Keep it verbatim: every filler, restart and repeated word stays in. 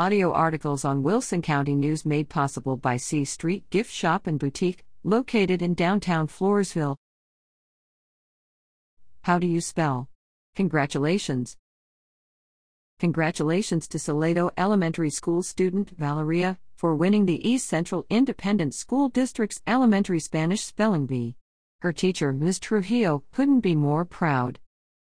Audio articles on Wilson County News made possible by C Street Gift Shop and Boutique, located in downtown Floresville. How do you spell? Congratulations! Congratulations to Salado Elementary School student Valeria for winning the East Central Independent School District's Elementary Spanish Spelling Bee. Her teacher, Miz Trujillo, couldn't be more proud.